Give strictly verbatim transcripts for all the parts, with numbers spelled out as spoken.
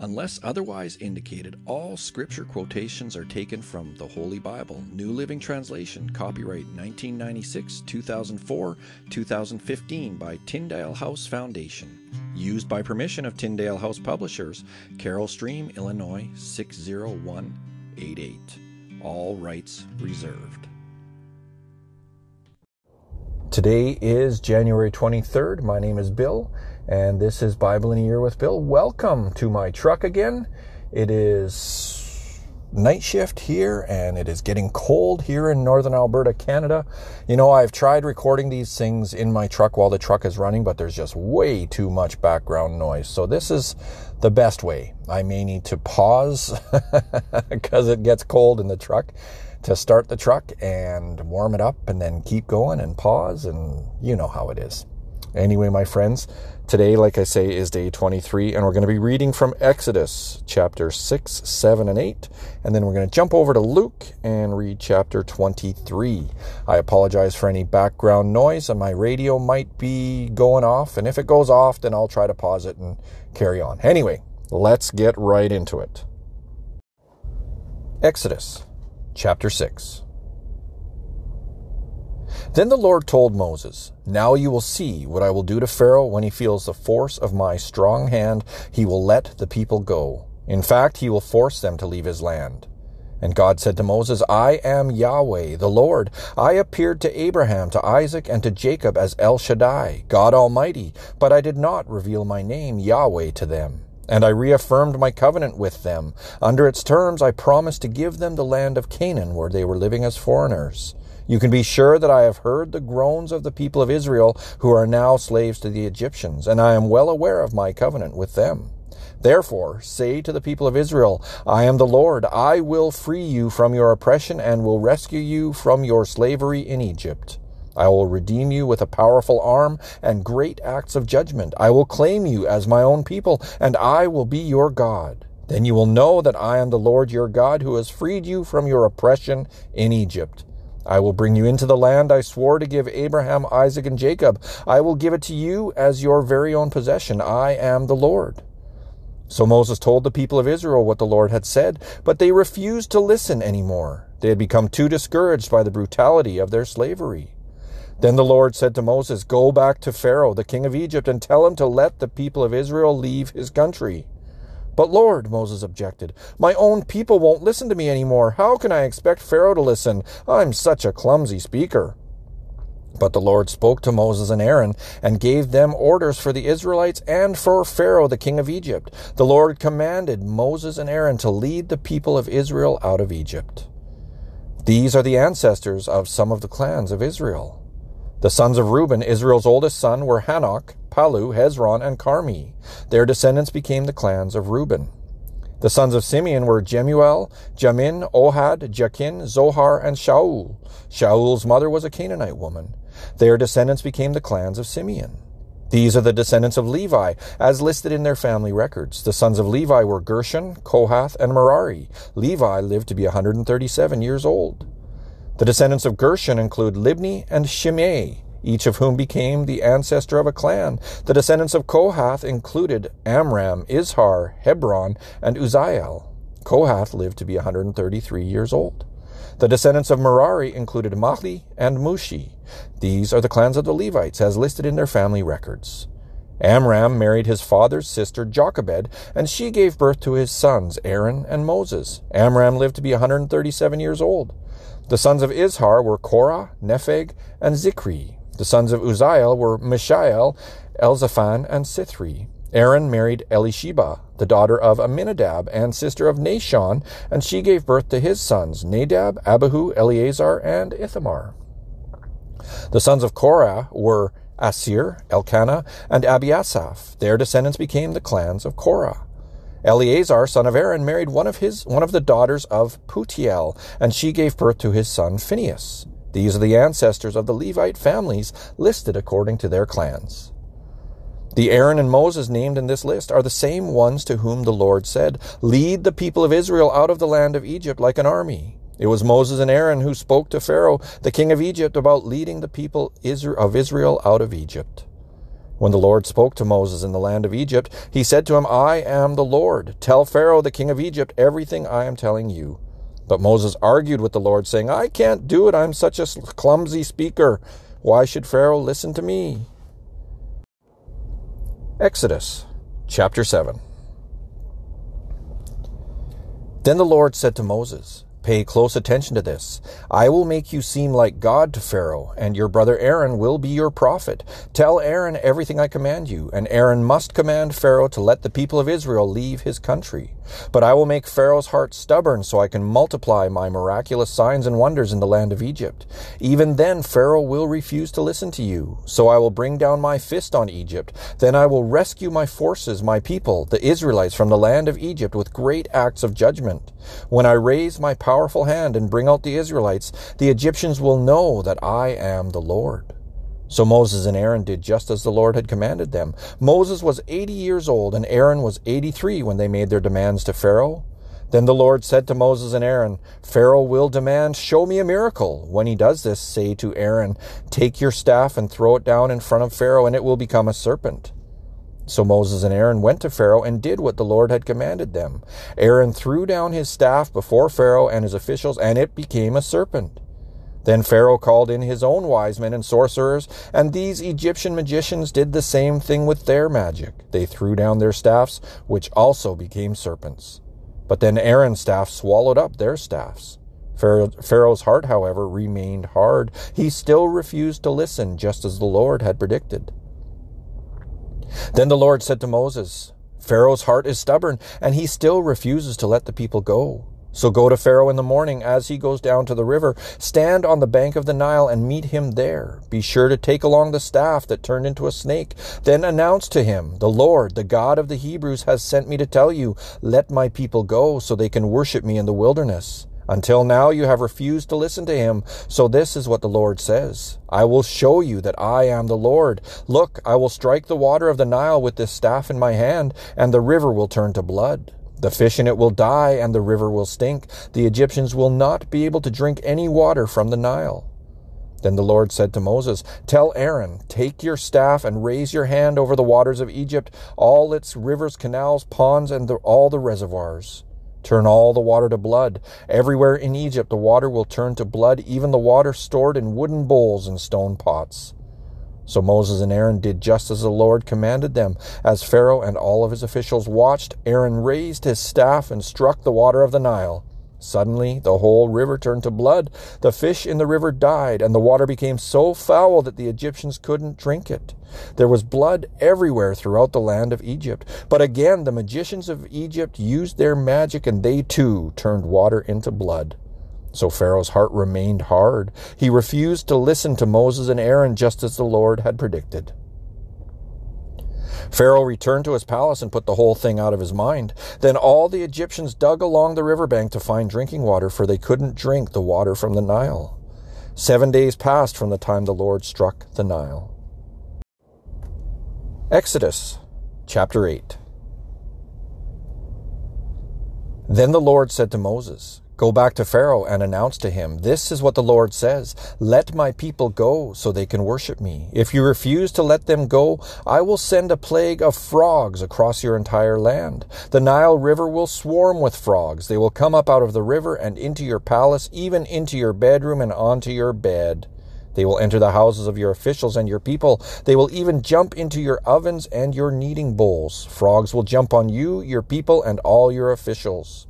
Unless otherwise indicated, all scripture quotations are taken from the Holy Bible, New Living Translation, copyright nineteen ninety-six, two thousand four, two thousand fifteen by Tyndale House Foundation. Used by permission of Tyndale House Publishers, Carroll Stream, Illinois, six zero one eight eight. All rights reserved. Today is January twenty-third. My name is Bill, and this is Bible in a Year with Bill. Welcome to my truck again. It is night shift here, and it is getting cold here in northern Alberta, Canada. You know, I've tried recording these things in my truck while the truck is running, but there's just way too much background noise. So this is the best way. I may need to pause because it gets cold in the truck, to start the truck and warm it up and then keep going and pause, and you know how it is. Anyway, my friends, today, like I say, is day twenty-three, and we're going to be reading from Exodus chapter six, seven, and eight, and then we're going to jump over to Luke and read chapter twenty-three. I apologize for any background noise, and my radio might be going off, and if it goes off, then I'll try to pause it and carry on. Anyway, let's get right into it. Exodus chapter six. Then the Lord told Moses, "Now you will see what I will do to Pharaoh when he feels the force of my strong hand. He will let the people go. In fact, he will force them to leave his land." And God said to Moses, "I am Yahweh, the Lord. I appeared to Abraham, to Isaac, and to Jacob as El Shaddai, God Almighty, but I did not reveal my name, Yahweh, to them. And I reaffirmed my covenant with them. Under its terms, I promised to give them the land of Canaan, where they were living as foreigners. You can be sure that I have heard the groans of the people of Israel, who are now slaves to the Egyptians, and I am well aware of my covenant with them. Therefore, say to the people of Israel, I am the Lord. I will free you from your oppression and will rescue you from your slavery in Egypt. I will redeem you with a powerful arm and great acts of judgment. I will claim you as my own people, and I will be your God. Then you will know that I am the Lord your God, who has freed you from your oppression in Egypt. I will bring you into the land I swore to give Abraham, Isaac, and Jacob. I will give it to you as your very own possession. I am the Lord." So Moses told the people of Israel what the Lord had said, but they refused to listen anymore. They had become too discouraged by the brutality of their slavery. Then the Lord said to Moses, "Go back to Pharaoh, the king of Egypt, and tell him to let the people of Israel leave his country." "But Lord," Moses objected, "my own people won't listen to me anymore. How can I expect Pharaoh to listen? I'm such a clumsy speaker." But the Lord spoke to Moses and Aaron and gave them orders for the Israelites and for Pharaoh, the king of Egypt. The Lord commanded Moses and Aaron to lead the people of Israel out of Egypt. These are the ancestors of some of the clans of Israel. The sons of Reuben, Israel's oldest son, were Hanok, Palu, Hezron, and Carmi. Their descendants became the clans of Reuben. The sons of Simeon were Jemuel, Jamin, Ohad, Jakin, Zohar, and Shaul. Shaul's mother was a Canaanite woman. Their descendants became the clans of Simeon. These are the descendants of Levi, as listed in their family records. The sons of Levi were Gershon, Kohath, and Merari. Levi lived to be one hundred thirty-seven years old. The descendants of Gershon include Libni and Shimei, each of whom became the ancestor of a clan. The descendants of Kohath included Amram, Izhar, Hebron, and Uziel. Kohath lived to be one hundred thirty-three years old. The descendants of Merari included Mahli and Mushi. These are the clans of the Levites, as listed in their family records. Amram married his father's sister Jochebed, and she gave birth to his sons Aaron and Moses. Amram lived to be one hundred thirty-seven years old. The sons of Izhar were Korah, Nepheg, and Zikri. The sons of Uziel were Mishael, Elzaphan, and Sithri. Aaron married Elisheba, the daughter of Aminadab and sister of Nashon, and she gave birth to his sons Nadab, Abihu, Eleazar, and Ithamar. The sons of Korah were Asir, Elkanah, and Abiasaph. Their descendants became the clans of Korah. Eleazar, son of Aaron, married one of his one of the daughters of Putiel, and she gave birth to his son Phinehas. These are the ancestors of the Levite families listed according to their clans. The Aaron and Moses named in this list are the same ones to whom the Lord said, "Lead the people of Israel out of the land of Egypt like an army." It was Moses and Aaron who spoke to Pharaoh, the king of Egypt, about leading the people of Israel out of Egypt. When the Lord spoke to Moses in the land of Egypt, he said to him, I am the Lord. Tell Pharaoh, the king of Egypt, everything I am telling you. But Moses argued with the Lord, saying, I can't do it. I'm such a clumsy speaker. Why should Pharaoh listen to me? Exodus chapter seven. Then the Lord said to Moses, Pay close attention to this. I will make you seem like God to Pharaoh, and your brother Aaron will be your prophet. Tell Aaron everything I command you, and Aaron must command Pharaoh to let the people of Israel leave his country. But I will make Pharaoh's heart stubborn so I can multiply my miraculous signs and wonders in the land of Egypt. Even then Pharaoh will refuse to listen to you. So I will bring down my fist on Egypt. Then I will rescue my forces, my people, the Israelites, from the land of Egypt with great acts of judgment. When I raise my power powerful hand and bring out the Israelites, the Egyptians will know that I am the Lord. So Moses and Aaron did just as the Lord had commanded them. Moses was eighty years old, and Aaron was eighty-three when they made their demands to Pharaoh. Then the Lord said to Moses and Aaron, Pharaoh will demand, show me a miracle. When he does this, say to Aaron, take your staff and throw it down in front of Pharaoh, and it will become a serpent. So Moses and Aaron went to Pharaoh and did what the Lord had commanded them. Aaron threw down his staff before Pharaoh and his officials, and it became a serpent. Then Pharaoh called in his own wise men and sorcerers, and these Egyptian magicians did the same thing with their magic. They threw down their staffs, which also became serpents. But then Aaron's staff swallowed up their staffs. Pharaoh's heart, however, remained hard. He still refused to listen, just as the Lord had predicted. Then the Lord said to Moses, Pharaoh's heart is stubborn, and he still refuses to let the people go. So go to Pharaoh in the morning as he goes down to the river. Stand on the bank of the Nile and meet him there. Be sure to take along the staff that turned into a snake. Then announce to him, The Lord, the God of the Hebrews, has sent me to tell you, Let my people go so they can worship me in the wilderness. Until now you have refused to listen to him, so this is what the Lord says. I will show you that I am the Lord. Look, I will strike the water of the Nile with this staff in my hand, and the river will turn to blood. The fish in it will die, and the river will stink. The Egyptians will not be able to drink any water from the Nile. Then the Lord said to Moses, Tell Aaron, take your staff and raise your hand over the waters of Egypt, all its rivers, canals, ponds, and the, all the reservoirs. Turn all the water to blood. Everywhere in Egypt the water will turn to blood, even the water stored in wooden bowls and stone pots. So Moses and Aaron did just as the Lord commanded them. As Pharaoh and all of his officials watched, Aaron raised his staff and struck the water of the Nile. Suddenly the whole river turned to blood. The fish in the river died, and the water became so foul that the Egyptians couldn't drink it. There was blood everywhere throughout the land of Egypt. But again the magicians of Egypt used their magic, and they too turned water into blood. So Pharaoh's heart remained hard. He refused to listen to Moses and Aaron, just as the Lord had predicted. Pharaoh returned to his palace and put the whole thing out of his mind. Then all the Egyptians dug along the riverbank to find drinking water, for they couldn't drink the water from the Nile. Seven days passed from the time the Lord struck the Nile. Exodus chapter eight. Then the Lord said to Moses, Go back to Pharaoh and announce to him, This is what the Lord says, Let my people go so they can worship me. If you refuse to let them go, I will send a plague of frogs across your entire land. The Nile River will swarm with frogs. They will come up out of the river and into your palace, even into your bedroom and onto your bed. They will enter the houses of your officials and your people. They will even jump into your ovens and your kneading bowls. Frogs will jump on you, your people, and all your officials.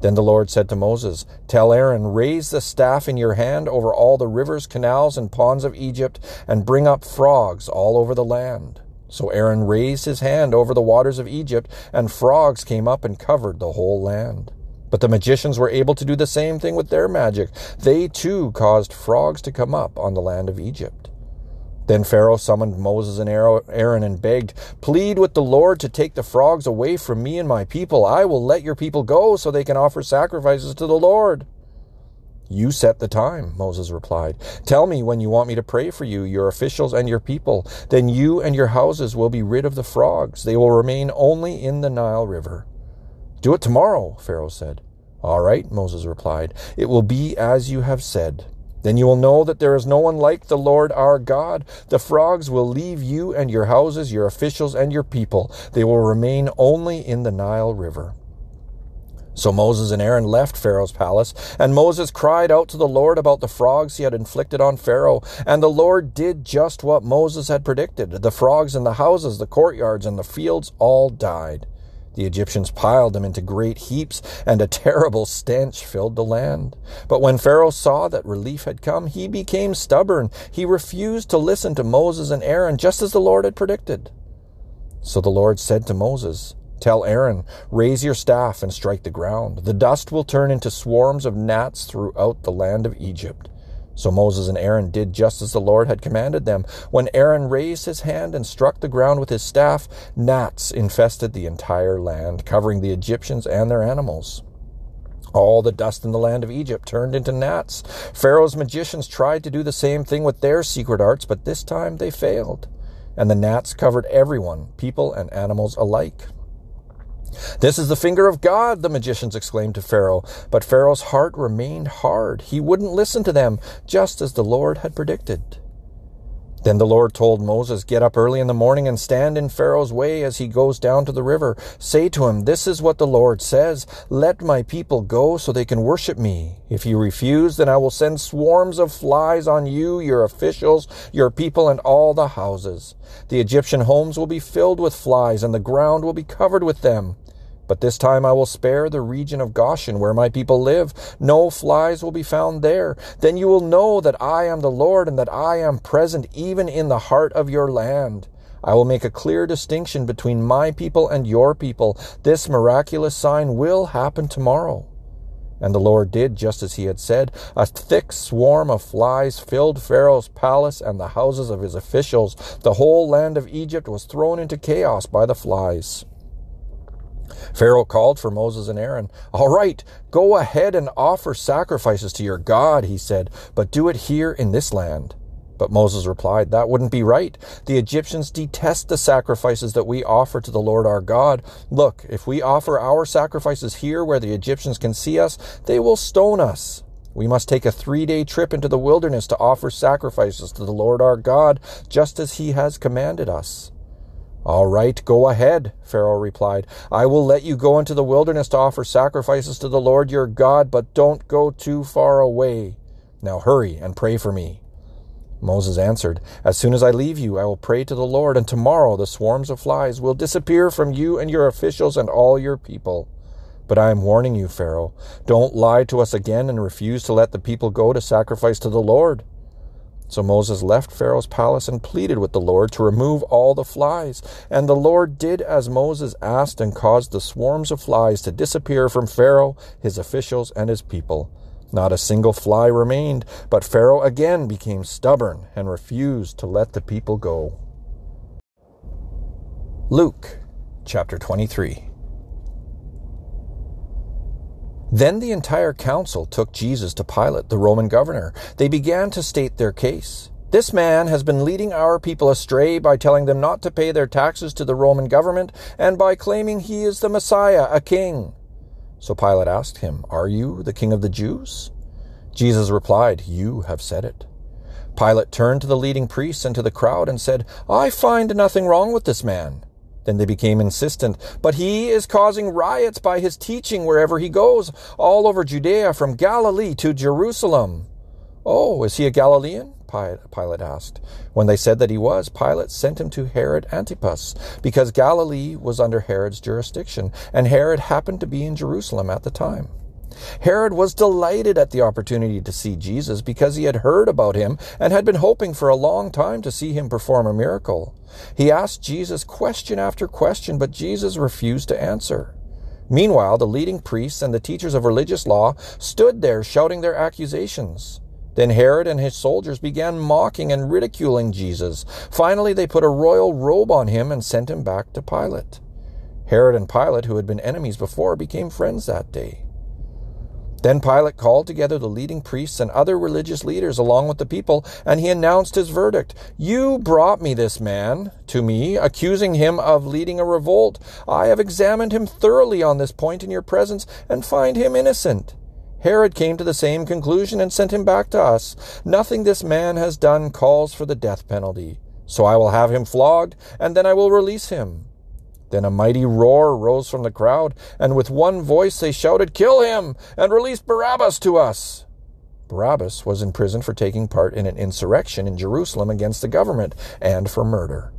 Then the Lord said to Moses, Tell Aaron, raise the staff in your hand over all the rivers, canals, and ponds of Egypt, and bring up frogs all over the land. So Aaron raised his hand over the waters of Egypt, and frogs came up and covered the whole land. But the magicians were able to do the same thing with their magic. They too caused frogs to come up on the land of Egypt. Then Pharaoh summoned Moses and Aaron and begged, Plead with the Lord to take the frogs away from me and my people. I will let your people go so they can offer sacrifices to the Lord. You set the time, Moses replied. Tell me when you want me to pray for you, your officials, and your people. Then you and your houses will be rid of the frogs. They will remain only in the Nile River. Do it tomorrow, Pharaoh said. All right, Moses replied. It will be as you have said. Then you will know that there is no one like the Lord our God. The frogs will leave you and your houses, your officials and your people. They will remain only in the Nile River. So Moses and Aaron left Pharaoh's palace, and Moses cried out to the Lord about the frogs he had inflicted on Pharaoh. And the Lord did just what Moses had predicted. The frogs in the houses, the courtyards, and the fields all died. The Egyptians piled them into great heaps, and a terrible stench filled the land. But when Pharaoh saw that relief had come, he became stubborn. He refused to listen to Moses and Aaron, just as the Lord had predicted. So the Lord said to Moses, "Tell Aaron, raise your staff and strike the ground. The dust will turn into swarms of gnats throughout the land of Egypt." So Moses and Aaron did just as the Lord had commanded them. When Aaron raised his hand and struck the ground with his staff, gnats infested the entire land, covering the Egyptians and their animals. All the dust in the land of Egypt turned into gnats. Pharaoh's magicians tried to do the same thing with their secret arts, but this time they failed. And the gnats covered everyone, people and animals alike. "This is the finger of God," the magicians exclaimed to Pharaoh. But Pharaoh's heart remained hard. He wouldn't listen to them, just as the Lord had predicted. Then the Lord told Moses, "Get up early in the morning and stand in Pharaoh's way as he goes down to the river. Say to him, 'This is what the Lord says. Let my people go so they can worship me. If you refuse, then I will send swarms of flies on you, your officials, your people, and all the houses. The Egyptian homes will be filled with flies, and the ground will be covered with them. But this time I will spare the region of Goshen where my people live. No flies will be found there. Then you will know that I am the Lord and that I am present even in the heart of your land. I will make a clear distinction between my people and your people. This miraculous sign will happen tomorrow." And the Lord did just as he had said. A thick swarm of flies filled Pharaoh's palace and the houses of his officials. The whole land of Egypt was thrown into chaos by the flies. Pharaoh called for Moses and Aaron. "All right, go ahead and offer sacrifices to your God," he said, "but do it here in this land." But Moses replied, "That wouldn't be right. The Egyptians detest the sacrifices that we offer to the Lord our God. Look, if we offer our sacrifices here where the Egyptians can see us, they will stone us. We must take a three-day trip into the wilderness to offer sacrifices to the Lord our God, just as he has commanded us." "All right, go ahead," Pharaoh replied. "I will let you go into the wilderness to offer sacrifices to the Lord your God, but don't go too far away. Now hurry and pray for me." Moses answered, "As soon as I leave you, I will pray to the Lord, and tomorrow the swarms of flies will disappear from you and your officials and all your people. But I am warning you, Pharaoh, don't lie to us again and refuse to let the people go to sacrifice to the Lord." So Moses left Pharaoh's palace and pleaded with the Lord to remove all the flies. And the Lord did as Moses asked and caused the swarms of flies to disappear from Pharaoh, his officials, and his people. Not a single fly remained, but Pharaoh again became stubborn and refused to let the people go. Luke chapter twenty-three. Then the entire council took Jesus to Pilate, the Roman governor. They began to state their case. "This man has been leading our people astray by telling them not to pay their taxes to the Roman government and by claiming he is the Messiah, a king." So Pilate asked him, "Are you the king of the Jews?" Jesus replied, "You have said it." Pilate turned to the leading priests and to the crowd and said, "I find nothing wrong with this man." Then they became insistent. "But he is causing riots by his teaching wherever he goes, all over Judea, from Galilee to Jerusalem." "Oh, is he a Galilean?" Pilate asked. When they said that he was, Pilate sent him to Herod Antipas, because Galilee was under Herod's jurisdiction, and Herod happened to be in Jerusalem at the time. Herod was delighted at the opportunity to see Jesus because he had heard about him and had been hoping for a long time to see him perform a miracle. He asked Jesus question after question, but Jesus refused to answer. Meanwhile, the leading priests and the teachers of religious law stood there shouting their accusations. Then Herod and his soldiers began mocking and ridiculing Jesus. Finally, they put a royal robe on him and sent him back to Pilate. Herod and Pilate, who had been enemies before, became friends that day. Then Pilate called together the leading priests and other religious leaders along with the people, and he announced his verdict. "You brought me this man to me, accusing him of leading a revolt. I have examined him thoroughly on this point in your presence and find him innocent. Herod came to the same conclusion and sent him back to us. Nothing this man has done calls for the death penalty. So I will have him flogged, and then I will release him. Then a mighty roar rose from the crowd, and with one voice they shouted, Kill him, and release Barabbas to us. Barabbas was in prison for taking part in an insurrection in Jerusalem against the government, and for murder.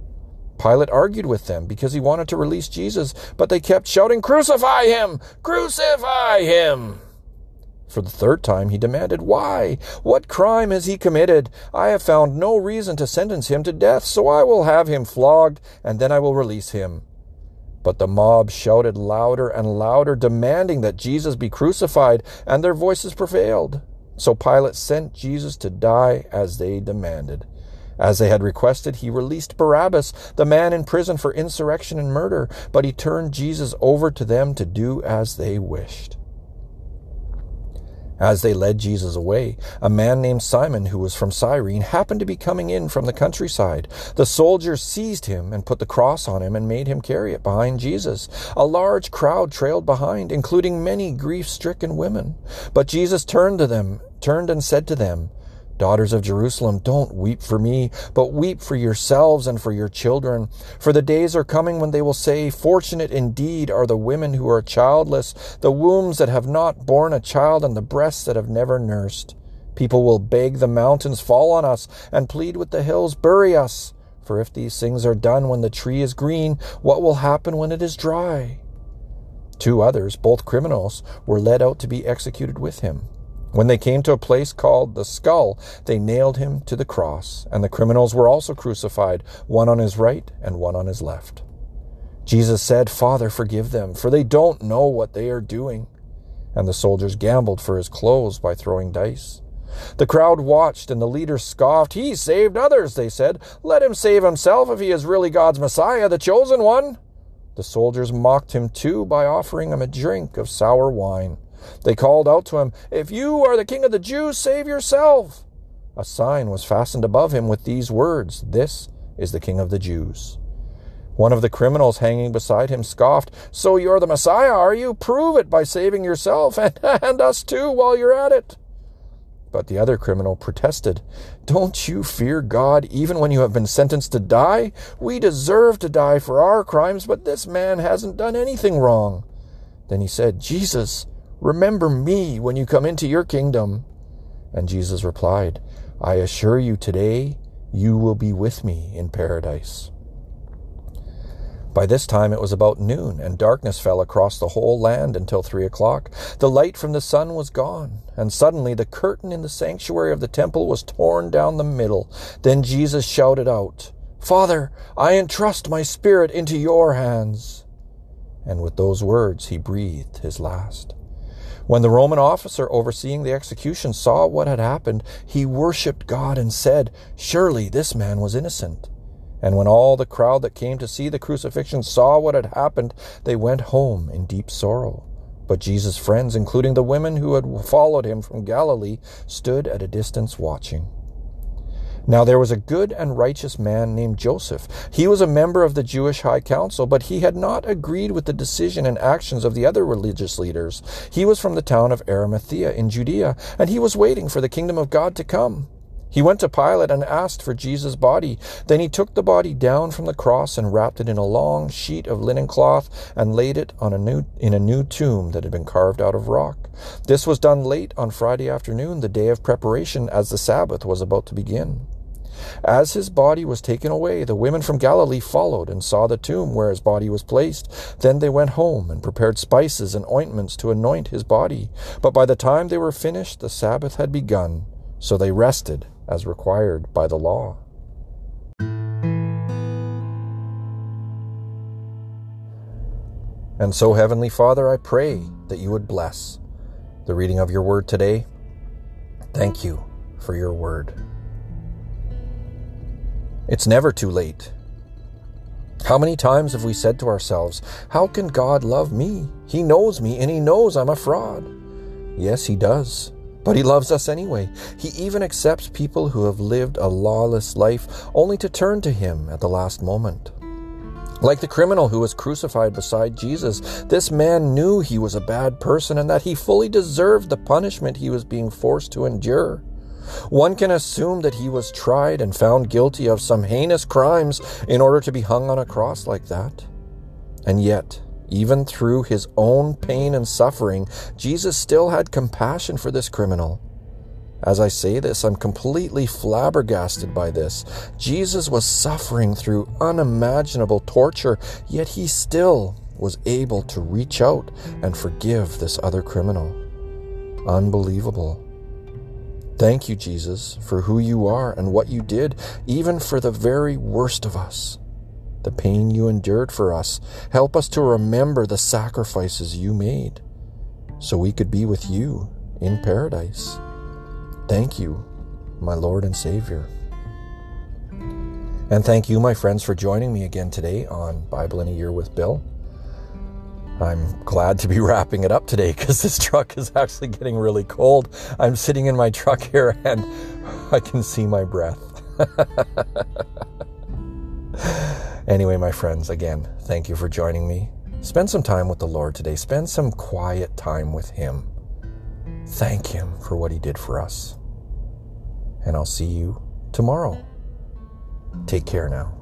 Pilate argued with them because he wanted to release Jesus, but they kept shouting, Crucify him! Crucify him! For the third time he demanded, Why? What crime has he committed? I have found no reason to sentence him to death, so I will have him flogged, and then I will release him. But the mob shouted louder and louder, demanding that Jesus be crucified, and their voices prevailed. So Pilate sent Jesus to die as they demanded. As they had requested, he released Barabbas, the man in prison for insurrection and murder, but he turned Jesus over to them to do as they wished. As they led Jesus away, a man named Simon, who was from Cyrene, happened to be coming in from the countryside. The soldiers seized him and put the cross on him and made him carry it behind Jesus. A large crowd trailed behind, including many grief-stricken women. But Jesus turned to them, turned and said to them, Daughters of Jerusalem, don't weep for me, but weep for yourselves and for your children. For the days are coming when they will say, Fortunate indeed are the women who are childless, the wombs that have not borne a child, and the breasts that have never nursed. People will beg the mountains, fall on us, and plead with the hills, bury us. For if these things are done when the tree is green, what will happen when it is dry? Two others, both criminals, were led out to be executed with him. When they came to a place called the Skull, they nailed him to the cross, and the criminals were also crucified, one on his right and one on his left. Jesus said, Father, forgive them, for they don't know what they are doing. And the soldiers gambled for his clothes by throwing dice. The crowd watched, and the leaders scoffed. He saved others, they said. Let him save himself if he is really God's Messiah, the chosen one. The soldiers mocked him too by offering him a drink of sour wine. They called out to him, If you are the king of the Jews, save yourself. A sign was fastened above him with these words, This is the King of the Jews. One of the criminals hanging beside him scoffed, So you're the Messiah, are you? Prove it by saving yourself and, and us too while you're at it. But the other criminal protested, Don't you fear God even when you have been sentenced to die? We deserve to die for our crimes, but this man hasn't done anything wrong. Then he said, Jesus, remember me when you come into your kingdom. And Jesus replied, I assure you today, you will be with me in paradise. By this time it was about noon, and darkness fell across the whole land until three o'clock. The light from the sun was gone, and suddenly the curtain in the sanctuary of the temple was torn down the middle. Then Jesus shouted out, Father, I entrust my spirit into your hands. And with those words he breathed his last. When the Roman officer overseeing the execution saw what had happened, he worshipped God and said, Surely this man was innocent. And when all the crowd that came to see the crucifixion saw what had happened, they went home in deep sorrow. But Jesus' friends, including the women who had followed him from Galilee, stood at a distance watching. Now there was a good and righteous man named Joseph. He was a member of the Jewish high council, but he had not agreed with the decision and actions of the other religious leaders. He was from the town of Arimathea in Judea, and he was waiting for the kingdom of God to come. He went to Pilate and asked for Jesus' body. Then he took the body down from the cross and wrapped it in a long sheet of linen cloth and laid it on a new, in a new tomb that had been carved out of rock. This was done late on Friday afternoon, the day of preparation, as the Sabbath was about to begin. As his body was taken away, the women from Galilee followed and saw the tomb where his body was placed. Then they went home and prepared spices and ointments to anoint his body. But by the time they were finished, the Sabbath had begun, so they rested as required by the law. And so, Heavenly Father, I pray that you would bless the reading of your word today. Thank you for your word. It's never too late. How many times have we said to ourselves, How can God love me? He knows me and he knows I'm a fraud. Yes, he does. But he loves us anyway. He even accepts people who have lived a lawless life only to turn to him at the last moment. Like the criminal who was crucified beside Jesus, this man knew he was a bad person and that he fully deserved the punishment he was being forced to endure. One can assume that he was tried and found guilty of some heinous crimes in order to be hung on a cross like that. And yet, even through his own pain and suffering, Jesus still had compassion for this criminal. As I say this, I'm completely flabbergasted by this. Jesus was suffering through unimaginable torture, yet he still was able to reach out and forgive this other criminal. Unbelievable. Thank you, Jesus, for who you are and what you did, even for the very worst of us. The pain you endured for us. Help us to remember the sacrifices you made so we could be with you in paradise. Thank you, my Lord and Savior. And thank you, my friends, for joining me again today on Bible in a Year with Bill. I'm glad to be wrapping it up today because this truck is actually getting really cold. I'm sitting in my truck here and I can see my breath. Anyway, my friends, again, thank you for joining me. Spend some time with the Lord today. Spend some quiet time with Him. Thank Him for what He did for us. And I'll see you tomorrow. Take care now.